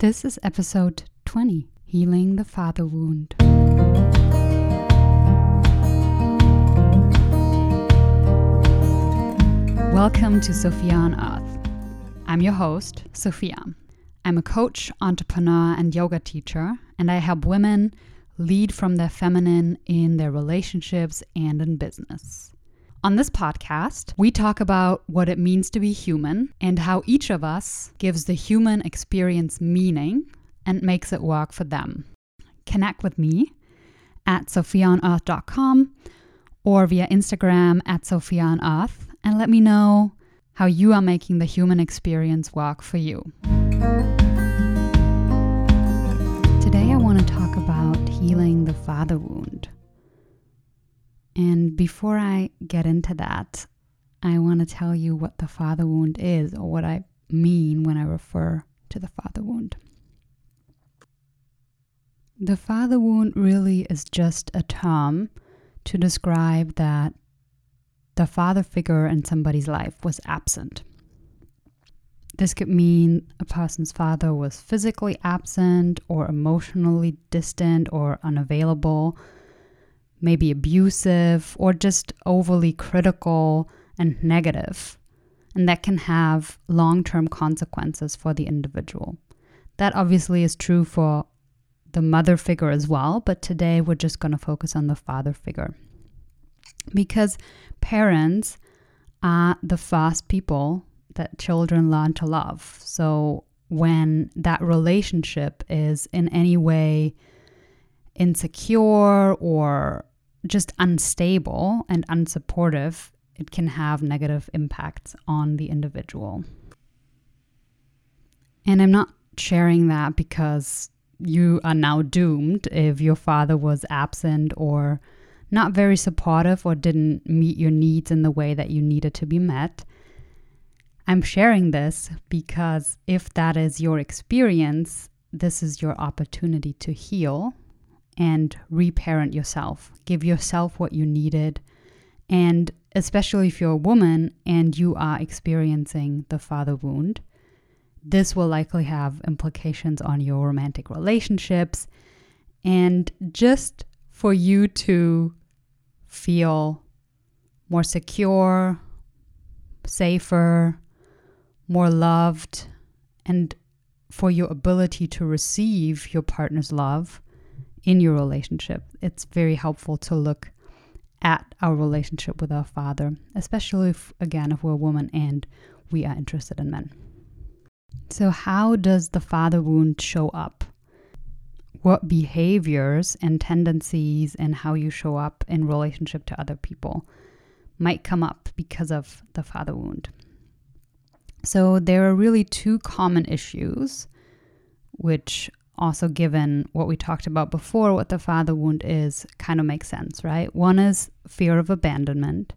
This is episode 20, Healing the Father Wound. Welcome to Sophia on Earth. I'm your host, Sophia. I'm a coach, entrepreneur, and yoga teacher, and I help women lead from their feminine in their relationships and in business. On this podcast, we talk about what it means to be human and how each of us gives the human experience meaning and makes it work for them. Connect with me at sophiaonearth.com or via Instagram at sophiaonearth and let me know how you are making the human experience work for you. Today I want to talk about healing the father wound. And before I get into that, I want to tell you what the father wound is or what I mean when I refer to the father wound. The father wound really is just a term to describe that the father figure in somebody's life was absent. This could mean a person's father was physically absent or emotionally distant or unavailable, maybe abusive, or just overly critical and negative. And that can have long-term consequences for the individual. That obviously is true for the mother figure as well, but today we're just going to focus on the father figure. Because parents are the first people that children learn to love. So when that relationship is in any way insecure or just unstable and unsupportive, it can have negative impacts on the individual. And I'm not sharing that because you are now doomed if your father was absent or not very supportive or didn't meet your needs in the way that you needed to be met. I'm sharing this because if that is your experience, this is your opportunity to heal and reparent yourself. Give yourself what you needed. And especially if you're a woman and you are experiencing the father wound, this will likely have implications on your romantic relationships. And just for you to feel more secure, safer, more loved, and for your ability to receive your partner's love in your relationship, it's very helpful to look at our relationship with our father, especially if we're a woman and we are interested in men. So how does the father wound show up? What behaviors and tendencies and how you show up in relationship to other people might come up because of the father wound? So there are really two common issues, which also, given what we talked about before, what the father wound is, kind of makes sense, right? One is fear of abandonment.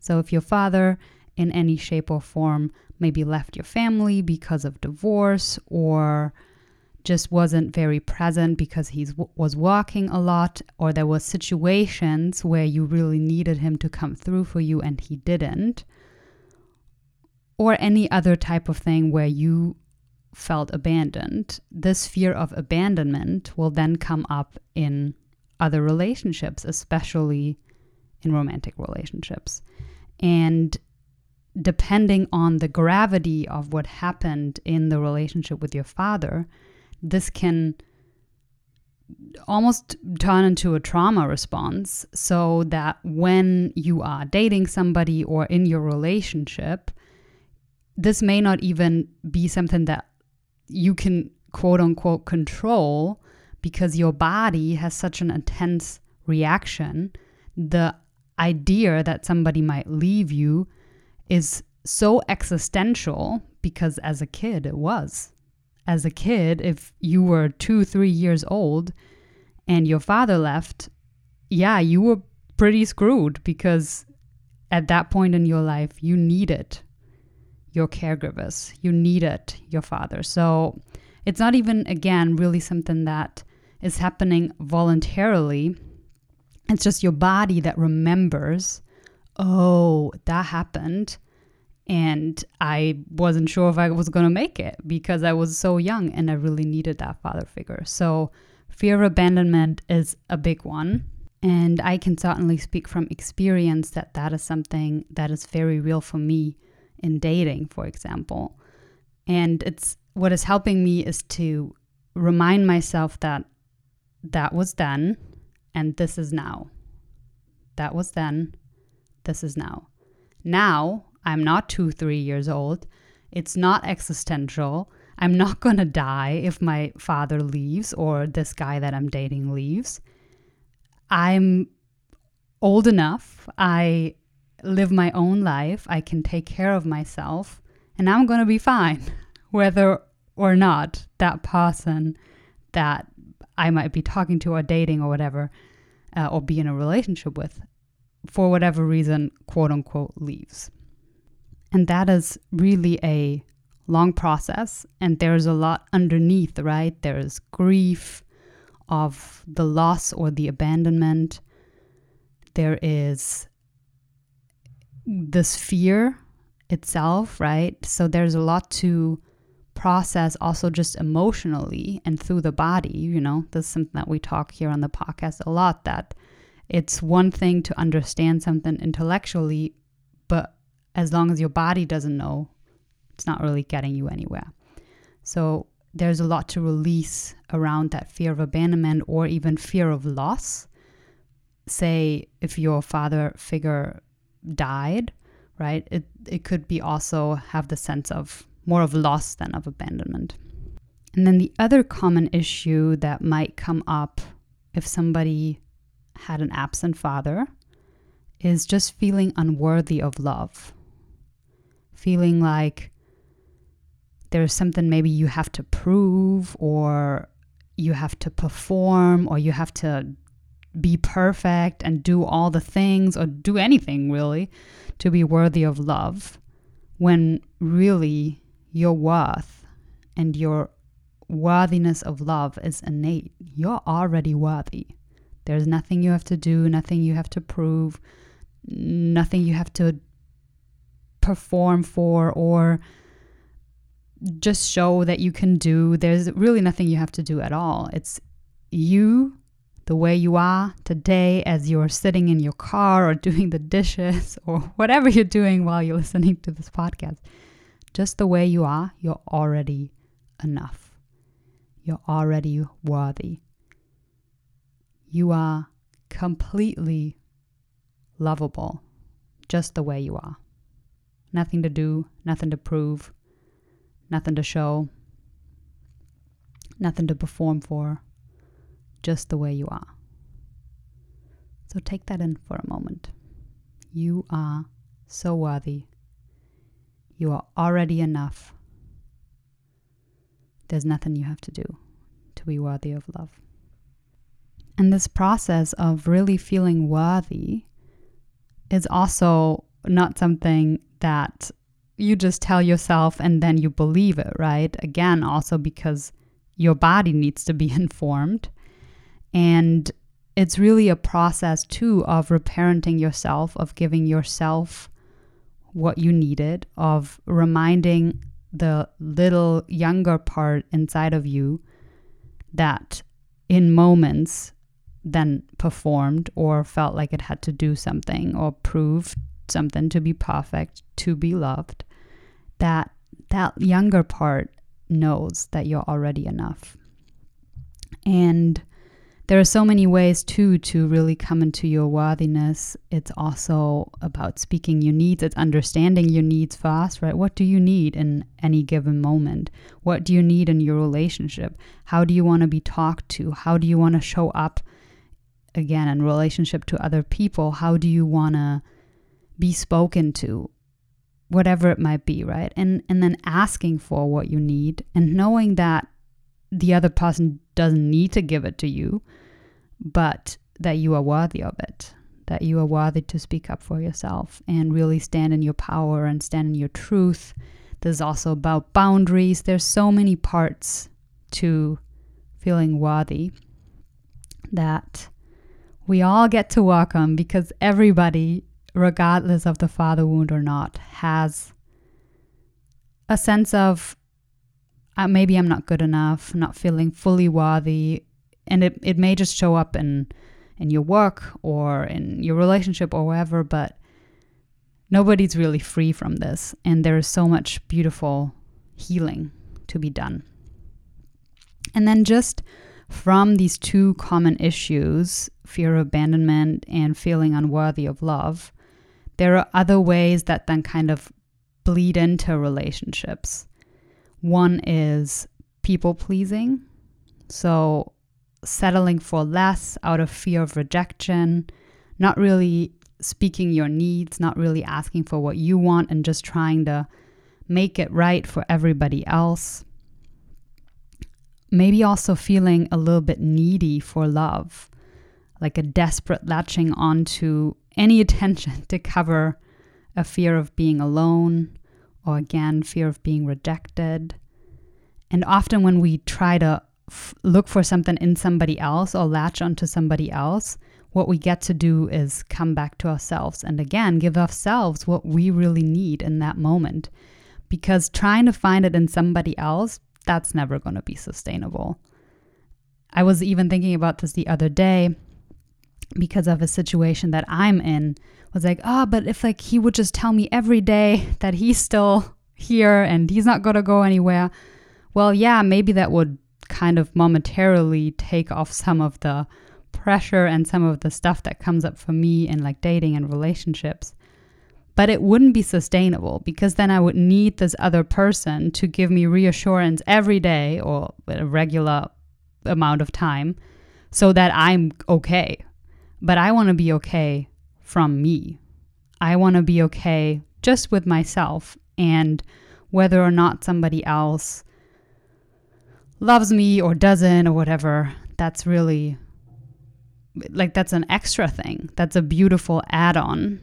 So if your father in any shape or form maybe left your family because of divorce or just wasn't very present because he was working a lot, or there were situations where you really needed him to come through for you and he didn't, or any other type of thing where you felt abandoned, this fear of abandonment will then come up in other relationships, especially in romantic relationships. And depending on the gravity of what happened in the relationship with your father, this can almost turn into a trauma response, so that when you are dating somebody or in your relationship, this may not even be something that you can quote unquote control, because your body has such an intense reaction. The idea that somebody might leave you is so existential, because as a kid it was. As a kid, if you were 2-3 years old and your father left, yeah, you were pretty screwed, because at that point in your life you needed your caregivers, you needed your father. So it's not even, again, really something that is happening voluntarily. It's just your body that remembers, oh, that happened And I wasn't sure if I was going to make it because I was so young and I really needed that father figure. So fear of abandonment is a big one. And I can certainly speak from experience that that is something that is very real for me in dating, for example. And it's what is helping me is to remind myself that that was then and this is now. That was then, this is now. Now, I'm not 2-3 years old. It's not existential. I'm not going to die if my father leaves or this guy that I'm dating leaves. I'm old enough. I live my own life. I can take care of myself and I'm going to be fine whether or not that person that I might be talking to or dating or whatever or be in a relationship with for whatever reason, quote unquote, leaves. And that is really a long process. And there's a lot underneath, right? There's grief of the loss or the abandonment. There is this fear itself, right? So there's a lot to process also just emotionally and through the body, you know. This is something that we talk here on the podcast a lot, that it's one thing to understand something intellectually, but as long as your body doesn't know, it's not really getting you anywhere. So there's a lot to release around that fear of abandonment or even fear of loss. Say if your father figure died, right? It could be also have the sense of more of loss than of abandonment. And then the other common issue that might come up if somebody had an absent father is just feeling unworthy of love. Feeling like there's something maybe you have to prove or you have to perform or you have to be perfect and do all the things or do anything really to be worthy of love, when really your worth and your worthiness of love is innate. You're already worthy. There's nothing you have to do, nothing you have to prove, nothing you have to perform for or just show that you can do. There's really nothing you have to do at all. It's you, the way you are today as you're sitting in your car or doing the dishes or whatever you're doing while you're listening to this podcast. Just the way you are, you're already enough. You're already worthy. You are completely lovable, just the way you are. Nothing to do, nothing to prove, nothing to show, nothing to perform for, just the way you are. So take that in for a moment. You are so worthy. You are already enough. There's nothing you have to do to be worthy of love. And this process of really feeling worthy is also not something that you just tell yourself and then you believe it, right? Again, also because your body needs to be informed. And it's really a process too of reparenting yourself, of giving yourself what you needed, of reminding the little younger part inside of you that in moments then performed or felt like it had to do something or prove something to be perfect, to be loved, that that younger part knows that you're already enough. And there are so many ways too to really come into your worthiness. It's also about speaking your needs. It's understanding your needs first, right? What do you need in any given moment? What do you need in your relationship? How do you want to be talked to? How do you want to show up again in relationship to other people? How do you want to be spoken to, whatever it might be, right? And then asking for what you need and knowing that the other person doesn't need to give it to you, but that you are worthy of it, that you are worthy to speak up for yourself and really stand in your power and stand in your truth. There's also about boundaries. There's so many parts to feeling worthy that we all get to work on, because everybody, regardless of the father wound or not, has a sense of maybe I'm not good enough, not feeling fully worthy. And it may just show up in your work or in your relationship or wherever, but nobody's really free from this. And there is so much beautiful healing to be done. And then just from these two common issues, fear of abandonment and feeling unworthy of love, there are other ways that then kind of bleed into relationships. One is people pleasing. So settling for less out of fear of rejection, not really speaking your needs, not really asking for what you want, and just trying to make it right for everybody else. Maybe also feeling a little bit needy for love, like a desperate latching onto any attention to cover a fear of being alone, or again, fear of being rejected. And often when we try to look for something in somebody else or latch onto somebody else, what we get to do is come back to ourselves and again, give ourselves what we really need in that moment. Because trying to find it in somebody else, that's never going to be sustainable. I was even thinking about this the other day because of a situation that I'm in. I was like, but if like he would just tell me every day that he's still here and he's not going to go anywhere. Well, yeah, maybe that would kind of momentarily take off some of the pressure and some of the stuff that comes up for me in like dating and relationships. But it wouldn't be sustainable because then I would need this other person to give me reassurance every day or a regular amount of time so that I'm okay. But I want to be okay from me. I want to be okay just with myself, and whether or not somebody else loves me or doesn't or whatever, that's really like, that's an extra thing. That's a beautiful add-on.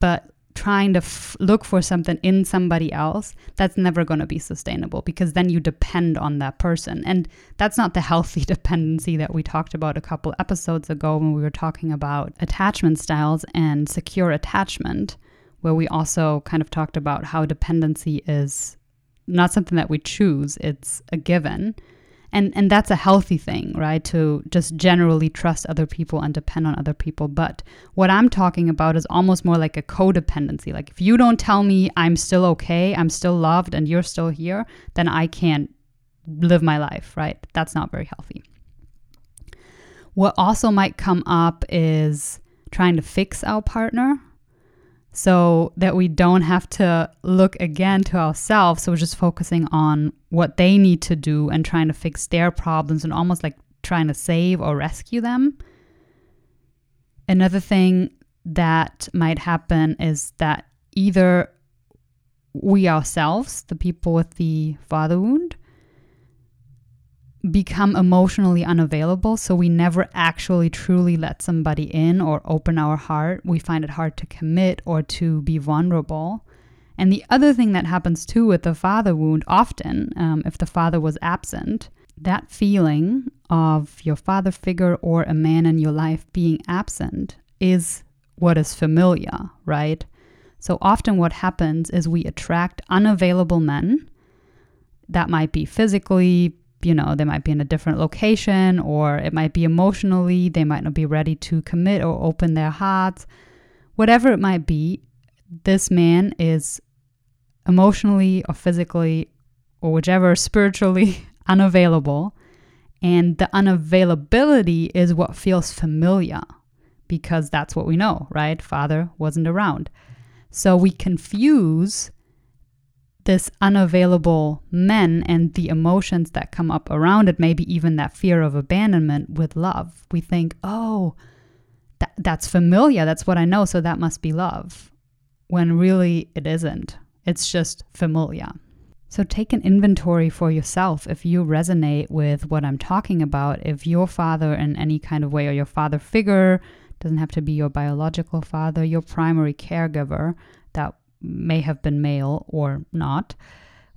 But trying to look for something in somebody else, that's never going to be sustainable because then you depend on that person. And that's not the healthy dependency that we talked about a couple episodes ago when we were talking about attachment styles and secure attachment, where we also kind of talked about how dependency is not something that we choose, it's a given. And that's a healthy thing, right? To just generally trust other people and depend on other people. But what I'm talking about is almost more like a codependency. Like if you don't tell me I'm still okay, I'm still loved, and you're still here, then I can't live my life, right? That's not very healthy. What also might come up is trying to fix our partner so that we don't have to look again to ourselves. So we're just focusing on what they need to do and trying to fix their problems and almost like trying to save or rescue them. Another thing that might happen is that either we ourselves, the people with the father wound, become emotionally unavailable. So we never actually truly let somebody in or open our heart. We find it hard to commit or to be vulnerable. And the other thing that happens too with the father wound often, if the father was absent, that feeling of your father figure or a man in your life being absent is what is familiar, right? So often what happens is we attract unavailable men. That might be physically, you know, they might be in a different location, or it might be emotionally, they might not be ready to commit or open their hearts. Whatever it might be, this man is emotionally or physically or whichever, spiritually unavailable. And the unavailability is what feels familiar because that's what we know, right? Father wasn't around. So we confuse this unavailable men and the emotions that come up around it, maybe even that fear of abandonment, with love. We think, oh, that's familiar. That's what I know. So that must be love. When really it isn't. It's just familiar. So take an inventory for yourself. If you resonate with what I'm talking about, if your father in any kind of way, or your father figure, doesn't have to be your biological father, your primary caregiver, that may have been male or not,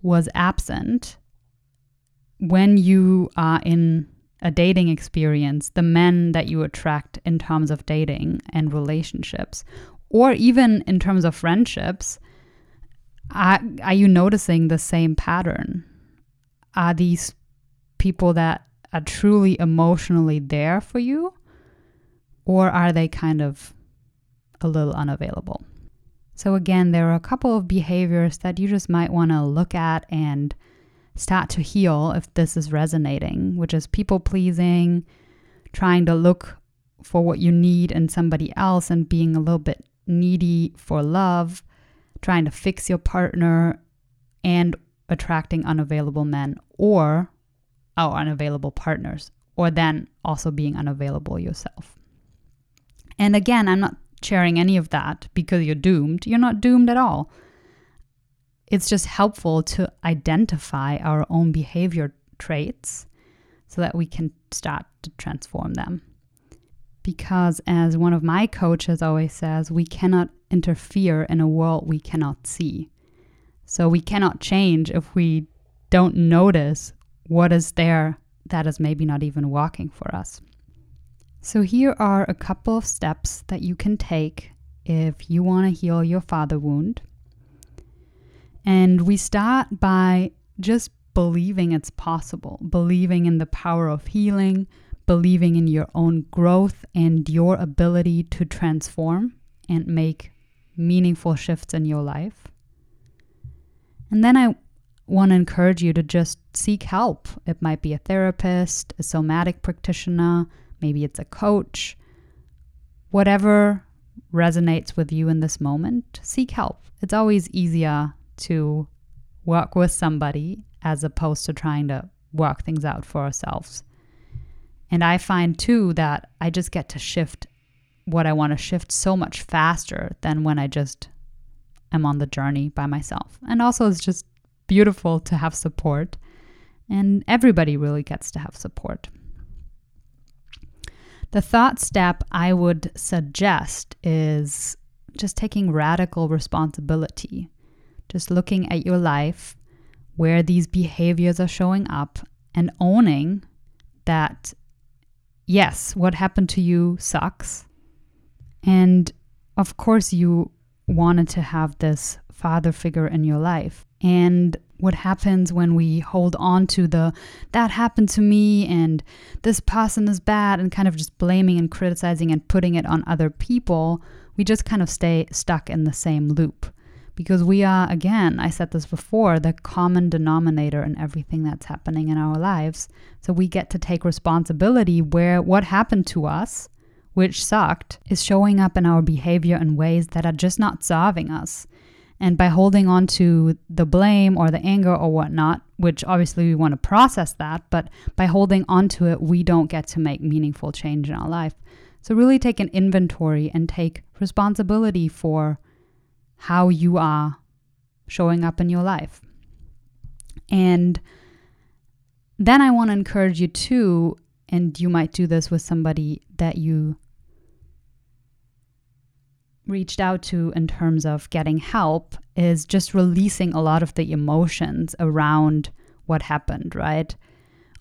was absent. When you are in a dating experience, the men that you attract in terms of dating and relationships, or even in terms of friendships, Are you noticing the same pattern? Are these people that are truly emotionally there for you, or are they kind of a little unavailable? So again, there are a couple of behaviors that you just might want to look at and start to heal if this is resonating, which is people pleasing, trying to look for what you need in somebody else and being a little bit needy for love, trying to fix your partner, and attracting unavailable men or our unavailable partners, or then also being unavailable yourself. And again, I'm not sharing any of that because you're doomed. You're not doomed at all. It's just helpful to identify our own behavior traits so that we can start to transform them. Because as one of my coaches always says, we cannot interfere in a world we cannot see. So we cannot change if we don't notice what is there that is maybe not even walking for us. So here are a couple of steps that you can take if you want to heal your father wound. And we start by just believing it's possible, believing in the power of healing, believing in your own growth and your ability to transform and make meaningful shifts in your life. And then I want to encourage you to just seek help. It might be a therapist, a somatic practitioner, maybe it's a coach. Whatever resonates with you in this moment, seek help. It's always easier to work with somebody as opposed to trying to work things out for ourselves. And I find too that I just get to shift what I want to shift so much faster than when I just am on the journey by myself. And also it's just beautiful to have support, and everybody really gets to have support. The third step I would suggest is just taking radical responsibility, just looking at your life, where these behaviors are showing up, and owning that, yes, what happened to you sucks. And of course you wanted to have this father figure in your life. And what happens when we hold on to that happened to me and this person is bad and kind of just blaming and criticizing and putting it on other people, we just kind of stay stuck in the same loop. Because we are, again, I said this before, the common denominator in everything that's happening in our lives. So we get to take responsibility where what happened to us, which sucked, is showing up in our behavior in ways that are just not serving us. And by holding on to the blame or the anger or whatnot, which obviously we want to process that, but by holding on to it, we don't get to make meaningful change in our life. So really take an inventory and take responsibility for how you are showing up in your life. And then I want to encourage you too, and you might do this with somebody that you reached out to in terms of getting help, is just releasing a lot of the emotions around what happened, right?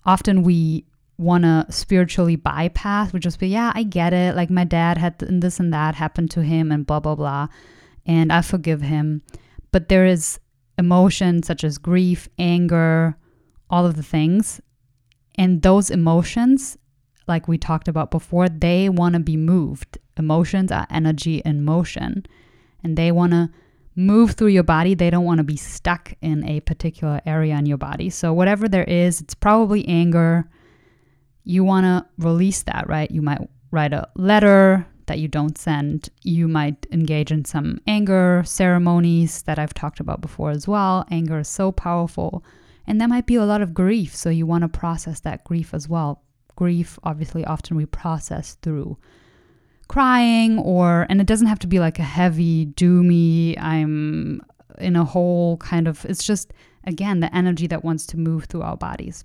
Often we want to spiritually bypass, we just be, yeah, I get it. Like my dad had this and that happened to him and blah, blah, blah. And I forgive him. But there is emotion such as grief, anger, all of the things. And those emotions, like we talked about before, they want to be moved. Emotions are energy in motion, and they want to move through your body. They don't want to be stuck in a particular area in your body. So whatever there is, it's probably anger. You want to release that, right? You might write a letter that you don't send. You might engage in some anger ceremonies that I've talked about before as well. Anger is so powerful. And there might be a lot of grief, so you want to process that grief as well. Grief, obviously, often we process through crying, and it doesn't have to be like a heavy, doomy, I'm in a hole kind of, it's just, again, the energy that wants to move through our bodies.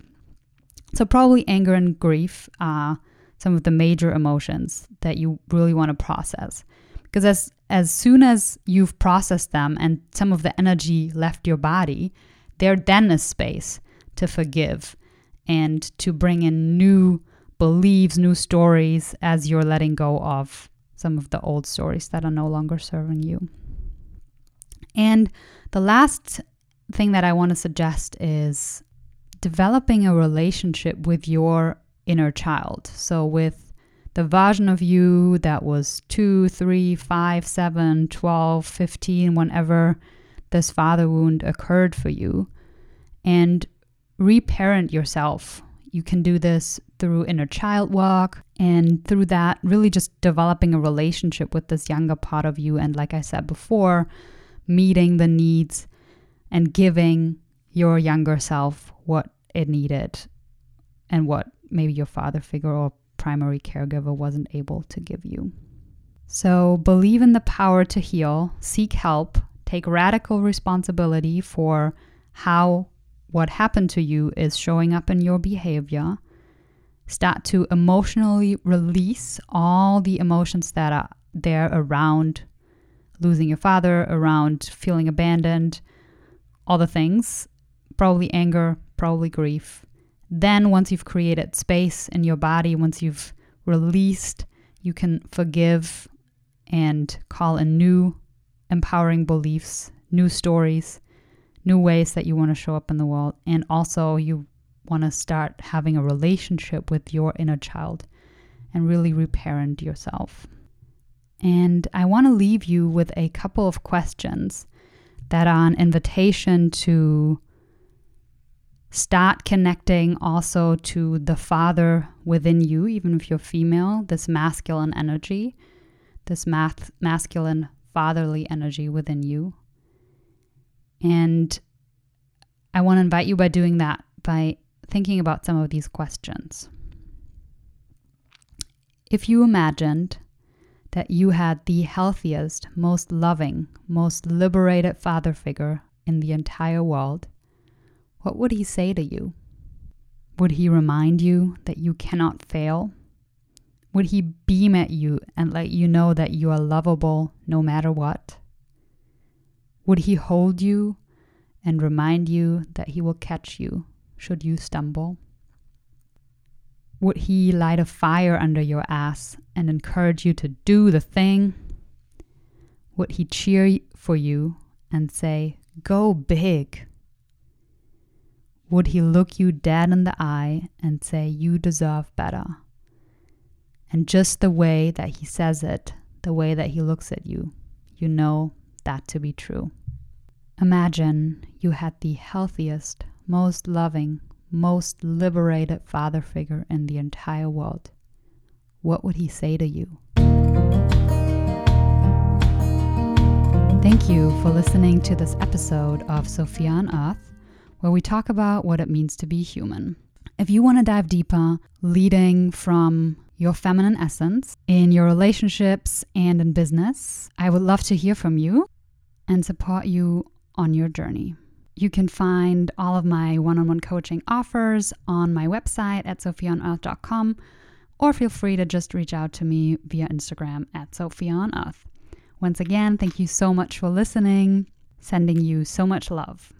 So probably anger and grief are some of the major emotions that you really want to process. Because as soon as you've processed them and some of the energy left your body, there then is space to forgive and to bring in new beliefs, new stories, as you're letting go of some of the old stories that are no longer serving you. And the last thing that I want to suggest is developing a relationship with your inner child. So with the version of you that was 2, 3, 5, 7, 12, 15, whenever this father wound occurred for you, and reparent yourself. You can do this through inner child work, and through that, really just developing a relationship with this younger part of you. And like I said before, meeting the needs and giving your younger self what it needed and what maybe your father figure or primary caregiver wasn't able to give you. So believe in the power to heal, seek help, take radical responsibility for how what happened to you is showing up in your behavior. Start to emotionally release all the emotions that are there around losing your father, around feeling abandoned, all the things, probably anger, probably grief. Then once you've created space in your body, once you've released, you can forgive and call in new empowering beliefs, new stories, new ways that you want to show up in the world. And also you want to start having a relationship with your inner child and really reparent yourself. And I want to leave you with a couple of questions that are an invitation to start connecting also to the father within you, even if you're female, this masculine energy, this masculine fatherly energy within you. And I want to invite you by doing that, by thinking about some of these questions. If you imagined that you had the healthiest, most loving, most liberated father figure in the entire world, what would he say to you? Would he remind you that you cannot fail? Would he beam at you and let you know that you are lovable no matter what? Would he hold you and remind you that he will catch you should you stumble? Would he light a fire under your ass and encourage you to do the thing? Would he cheer for you and say, "Go big"? Would he look you dead in the eye and say, "You deserve better"? And just the way that he says it, the way that he looks at you, you know that to be true. Imagine you had the healthiest, most loving, most liberated father figure in the entire world. What would he say to you? Thank you for listening to this episode of Sophia on Earth, where we talk about what it means to be human. If you want to dive deeper, leading from your feminine essence in your relationships and in business, I would love to hear from you and support you on your journey. You can find all of my one-on-one coaching offers on my website at sophieonearth.com, or feel free to just reach out to me via Instagram at sophieonearth. Once again, thank you so much for listening. Sending you so much love.